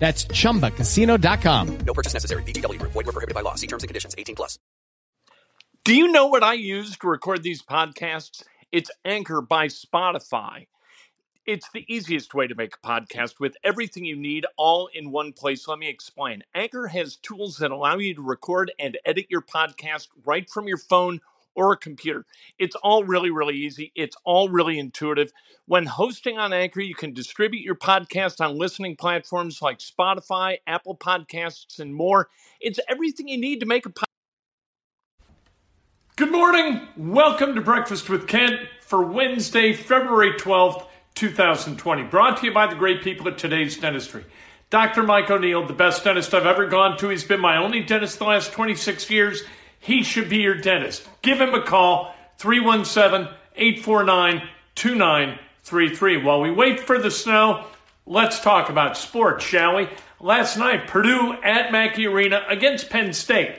That's ChumbaCasino.com. No purchase necessary. VGW. Void where prohibited by law. See terms and conditions. 18 plus. Do you know what I use to record these podcasts? It's Anchor by Spotify. It's the easiest way to make a podcast with everything you need all in one place. Let me explain. Anchor has tools that allow you to record and edit your podcast right from your phone or a computer. It's all really, really easy. It's all really intuitive. When hosting on Anchor, you can distribute your podcast on listening platforms like Spotify, Apple Podcasts, and more. It's everything you need to make a podcast. Good morning. Welcome to Breakfast with Kent for Wednesday, February 12th, 2020. Brought to you by the great people at Today's Dentistry. Dr. Mike O'Neill, the best dentist I've ever gone to. He's been my only dentist the last 26 years. He should be your dentist. Give him a call, 317-849-2933. While we wait for the snow, let's talk about sports, shall we? Last night, Purdue at Mackey Arena against Penn State.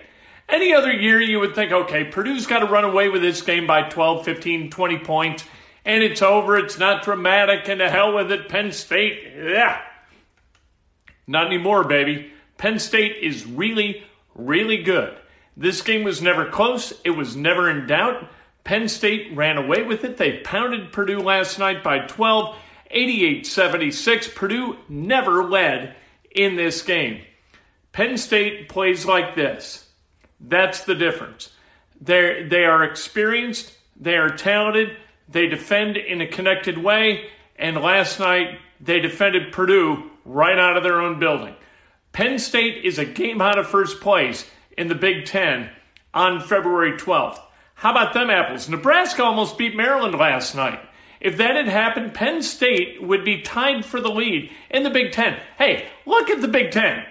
Any other year, you would think, okay, Purdue's got to run away with this game by 12, 15, 20 points, and it's over, it's not dramatic, and to hell with it, Penn State, yeah. Not anymore, baby. Penn State is really, really good. This game was never close. It was never in doubt. Penn State ran away with it. They pounded Purdue last night by 12, 88-76. Purdue never led in this game. Penn State plays like this. That's the difference. They are experienced. They are talented. They defend in a connected way. And last night, they defended Purdue right out of their own building. Penn State is a game out of first place in the Big Ten on February 12th. How about them apples? Nebraska almost beat Maryland last night. If that had happened, Penn State would be tied for the lead in the Big Ten. Hey, look at the Big Ten.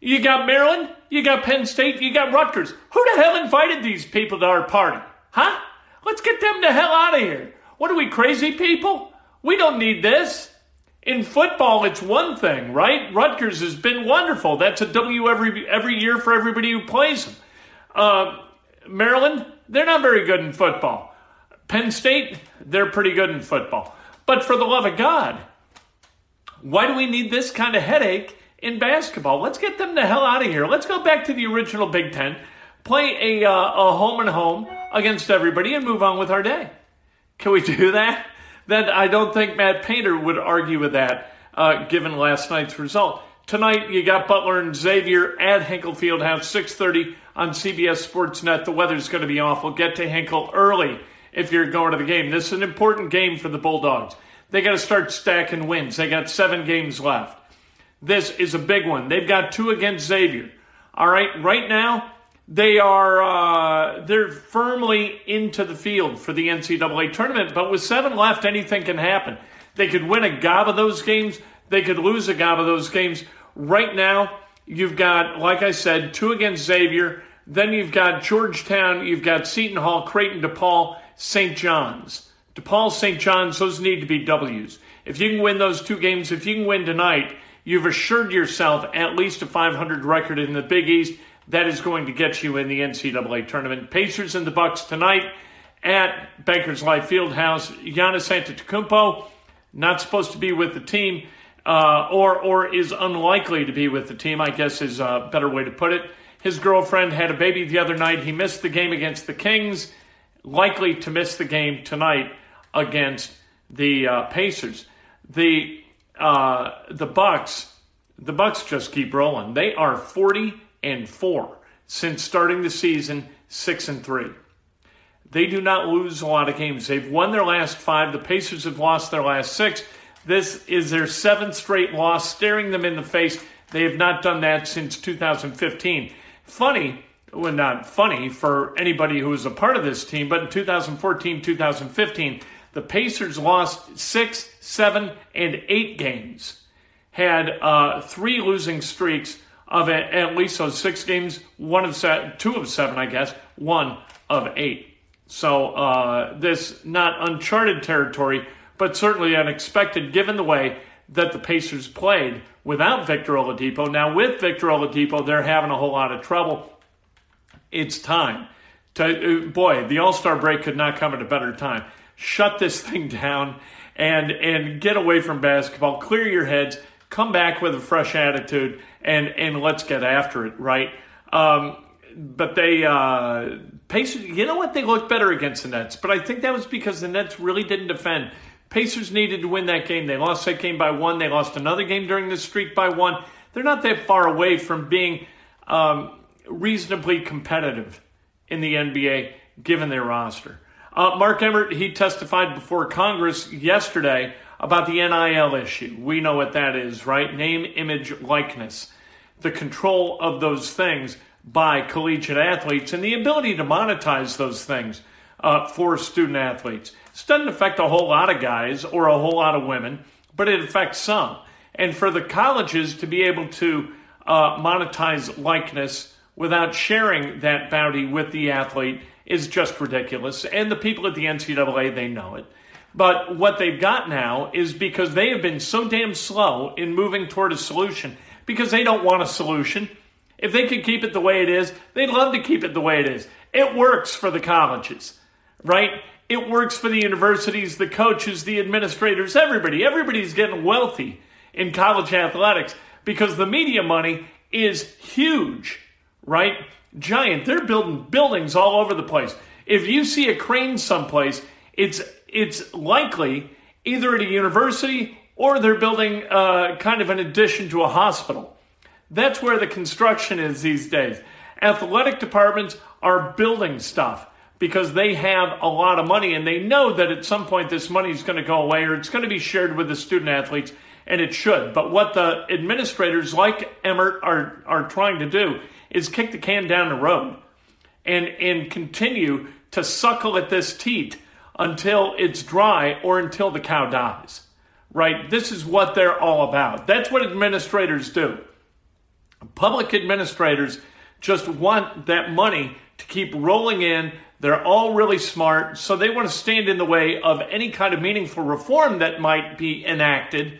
You got Maryland, you got Penn State, you got Rutgers. Who the hell invited these people to our party? Huh? Let's get them the hell out of here. What are we, crazy people? We don't need this. In football, it's one thing, right? Rutgers has been wonderful. That's a W every year for everybody who plays them. Maryland, they're not very good in football. Penn State, they're pretty good in football. But for the love of God, why do we need this kind of headache in basketball? Let's get them the hell out of here. Let's go back to the original Big Ten, play a home and home against everybody, and move on with our day. Can we do that? That I don't think Matt Painter would argue with that, given last night's result. Tonight, you got Butler and Xavier at Hinkle Fieldhouse, 6:30 on CBS Sportsnet. The weather's going to be awful. Get to Hinkle early if you're going to the game. This is an important game for the Bulldogs. They got to start stacking wins. They got 7 games left. This is a big one. They've got 2 against Xavier. All right, right now, they are they're firmly into the field for the NCAA tournament, but with 7 left, anything can happen. They could win a gob of those games. They could lose a gob of those games. Right now, you've got, like I said, 2 against Xavier. Then you've got Georgetown. You've got Seton Hall, Creighton, DePaul, St. John's. DePaul, St. John's, those need to be W's. If you can win those 2 games, if you can win tonight, you've assured yourself at least a 500 record in the Big East. That is going to get you in the NCAA tournament. Pacers and the Bucks tonight at Bankers Life Fieldhouse. Giannis Antetokounmpo, not supposed to be with the team, or is unlikely to be with the team, I guess is a better way to put it. His girlfriend had a baby the other night. He missed the game against the Kings, likely to miss the game tonight against the Pacers. The Bucks just keep rolling. They are 40-4. since starting the season 6-3. They do not lose a lot of games. They've won their last 5. The Pacers have lost their last 6. This is their 7th straight loss, staring them in the face. They have not done that since 2015. Funny, well, not funny for anybody who was a part of this team, but in 2014, 2015, the Pacers lost 6, 7, and 8 games, had 3 losing streaks of at least those 6 games, 2 of 7, I guess, 1 of 8. So this not uncharted territory, but certainly unexpected given the way that the Pacers played without Victor Oladipo. Now with Victor Oladipo, they're having a whole lot of trouble. It's time. The All-Star break could not come at a better time. Shut this thing down and get away from basketball. Clear your heads. Come back with a fresh attitude and let's get after it, right? But they Pacers, you know what? They looked better against the Nets, but I think that was because the Nets really didn't defend. Pacers needed to win that game. They lost that game by 1. They lost another game during this streak by 1. They're not that far away from being reasonably competitive in the NBA, given their roster. Mark Emmert, he testified before Congress yesterday about the NIL issue. We know what that is, right? Name, image, likeness. The control of those things by collegiate athletes and the ability to monetize those things for student athletes. This doesn't affect a whole lot of guys or a whole lot of women, but it affects some. And for the colleges to be able to monetize likeness without sharing that bounty with the athlete is just ridiculous. And the people at the NCAA, they know it. But what they've got now is because they have been so damn slow in moving toward a solution because they don't want a solution. If they could keep it the way it is, they'd love to keep it the way it is. It works for the colleges, right? It works for the universities, the coaches, the administrators, everybody. Everybody's getting wealthy in college athletics because the media money is huge, right? Giant. They're building buildings all over the place. If you see a crane someplace, it's likely either at a university or they're building kind of an addition to a hospital. That's where the construction is these days. Athletic departments are building stuff because they have a lot of money and they know that at some point this money is going to go away or it's going to be shared with the student athletes, and it should. But what the administrators like Emmert are trying to do is kick the can down the road and continue to suckle at this teat until it's dry or until the cow dies, right? This is what they're all about. That's what administrators do. Public administrators just want that money to keep rolling in. They're all really smart, so they want to stand in the way of any kind of meaningful reform that might be enacted.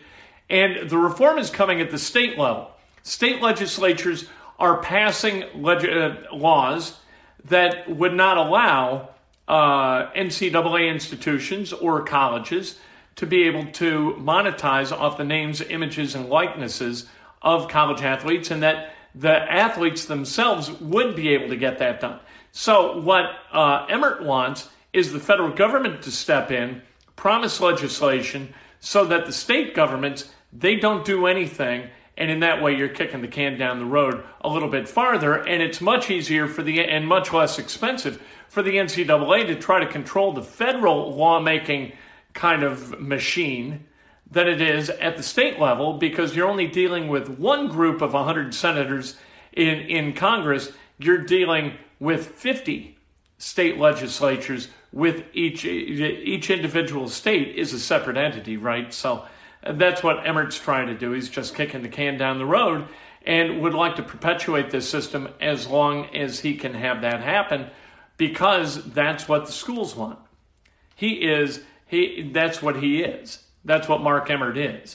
And the reform is coming at the state level. State legislatures are passing laws that would not allow NCAA institutions or colleges to be able to monetize off the names, images, and likenesses of college athletes, and that the athletes themselves would be able to get that done. So what Emmert wants is the federal government to step in, promise legislation, so that the state governments, they don't do anything, and in that way you're kicking the can down the road a little bit farther, and it's much easier and much less expensive for the NCAA to try to control the federal lawmaking kind of machine than it is at the state level, because you're only dealing with one group of 100 senators in Congress. You're dealing with 50 state legislatures with each individual state is a separate entity, right? So that's what Emmert's trying to do. He's just kicking the can down the road and would like to perpetuate this system as long as he can have that happen, because that's what the schools want. That's what he is. That's what Mark Emmert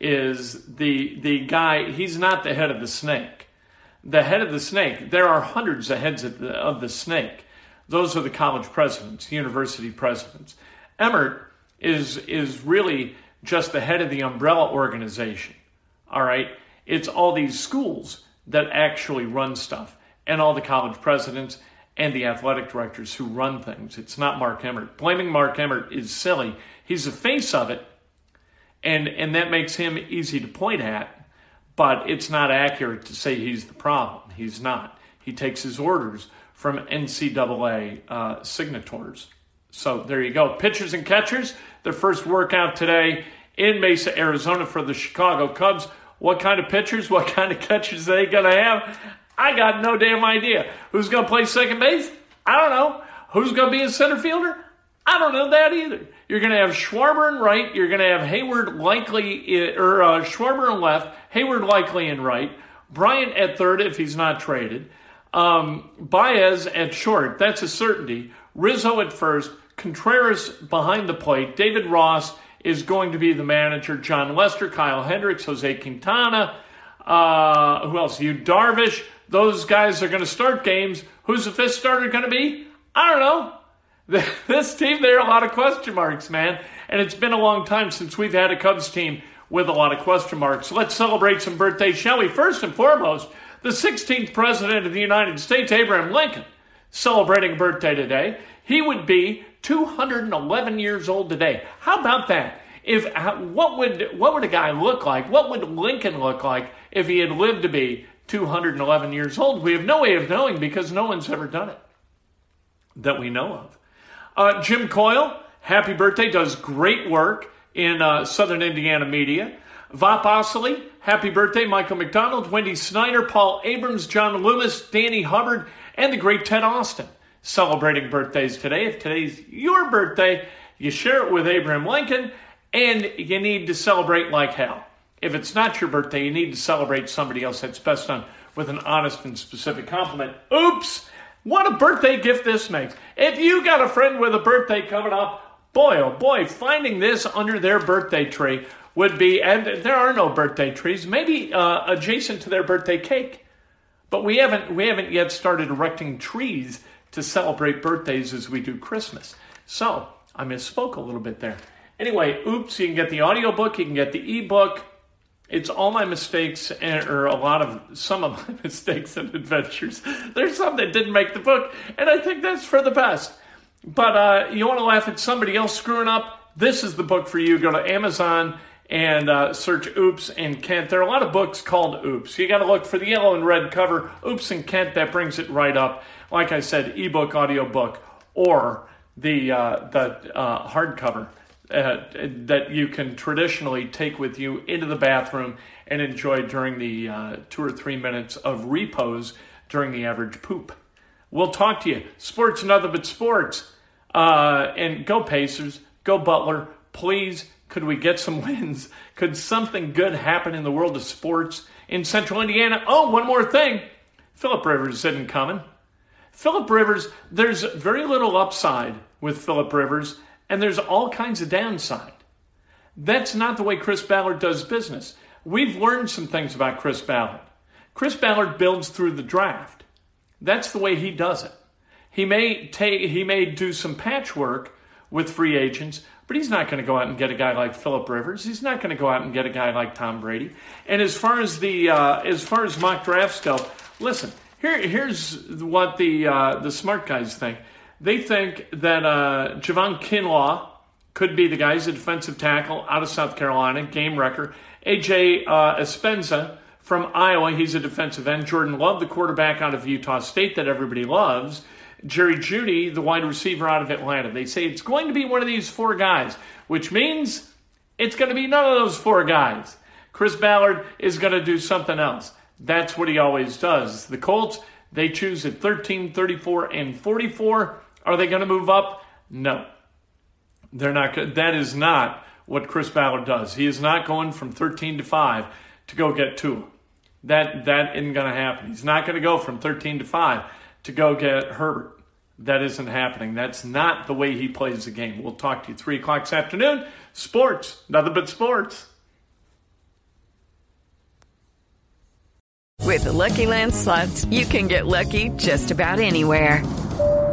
is the guy. He's not the head of the snake. The head of the snake, there are hundreds of heads of the snake. Those are the college presidents, university presidents. Emmert is really just the head of the umbrella organization, all right? It's all these schools that actually run stuff and all the college presidents and the athletic directors who run things. It's not Mark Emmert. Blaming Mark Emmert is silly. He's the face of it, and that makes him easy to point at, but it's not accurate to say he's the problem. He's not. He takes his orders from NCAA signatories. So there you go. Pitchers and catchers, their first workout today in Mesa, Arizona for the Chicago Cubs. What kind of pitchers, what kind of catchers are they going to have? I got no damn idea. Who's going to play second base? I don't know. Who's going to be a center fielder? I don't know that either. You're going to have Schwarber in right. You're going to have Hayward likely, or Schwarber in left, Hayward likely in right, Bryant at third if he's not traded, Baez at short. That's a certainty. Rizzo at first, Contreras behind the plate. David Ross is going to be the manager. John Lester, Kyle Hendricks, Jose Quintana. Who else? Yu Darvish. Those guys are going to start games. Who's the fifth starter going to be? I don't know. This team, there are a lot of question marks, man. And it's been a long time since we've had a Cubs team with a lot of question marks. Let's celebrate some birthdays, shall we? First and foremost, the 16th president of the United States, Abraham Lincoln, celebrating a birthday today. He would be 211 years old today. How about that? What would a guy look like? What would Lincoln look like if he had lived to be 211 years old? We have no way of knowing because no one's ever done it that we know of. Jim Coyle, happy birthday, does great work in Southern Indiana media. Vop Ossoli, happy birthday, Michael McDonald, Wendy Snyder, Paul Abrams, John Loomis, Danny Hubbard, and the great Ted Austin celebrating birthdays today. If today's your birthday, you share it with Abraham Lincoln, and you need to celebrate like hell. If it's not your birthday, you need to celebrate somebody else that's best done with an honest and specific compliment. Oops! What a birthday gift this makes. If you got a friend with a birthday coming up, boy, oh boy, finding this under their birthday tree would be, and there are no birthday trees, maybe adjacent to their birthday cake. But we haven't yet started erecting trees to celebrate birthdays as we do Christmas. So I misspoke a little bit there. Anyway, oops, you can get the audiobook, you can get the ebook. It's all my mistakes, or some of my mistakes and adventures. There's some that didn't make the book, and I think that's for the best. But you want to laugh at somebody else screwing up? This is the book for you. Go to Amazon and search Oops and Kent. There are a lot of books called Oops. You got to look for the yellow and red cover. Oops and Kent, that brings it right up. Like I said, ebook, audiobook, or the hardcover. That you can traditionally take with you into the bathroom and enjoy during the 2 or 3 minutes of repose during the average poop. We'll talk to you. Sports and other but sports. And go Pacers. Go Butler. Please, could we get some wins? Could something good happen in the world of sports in Central Indiana? Oh, one more thing. Philip Rivers isn't coming. Philip Rivers, there's very little upside with Philip Rivers. And there's all kinds of downside. That's not the way Chris Ballard does business. We've learned some things about Chris Ballard. Chris Ballard builds through the draft. That's the way he does it. He may do some patchwork with free agents, but he's not going to go out and get a guy like Philip Rivers. He's not going to go out and get a guy like Tom Brady. And as far as the as far as mock drafts go, listen. Here's what the smart guys think. They think that Javon Kinlaw could be the guy. He's a defensive tackle out of South Carolina, game wrecker. A.J. Espenza from Iowa, he's a defensive end. Jordan Love, the quarterback out of Utah State that everybody loves. Jerry Judy, the wide receiver out of Atlanta. They say it's going to be one of these four guys, which means it's going to be none of those four guys. Chris Ballard is going to do something else. That's what he always does. The Colts, they choose at 13, 34, and 44. Are they going to move up? No. They're not good. That is not what Chris Ballard does. He is not going from 13 to 5 to go get Tua. That isn't going to happen. He's not going to go from 13 to 5 to go get Herbert. That isn't happening. That's not the way he plays the game. We'll talk to you 3 o'clock this afternoon. Sports. Nothing but sports. With the Lucky Land Slots, you can get lucky just about anywhere.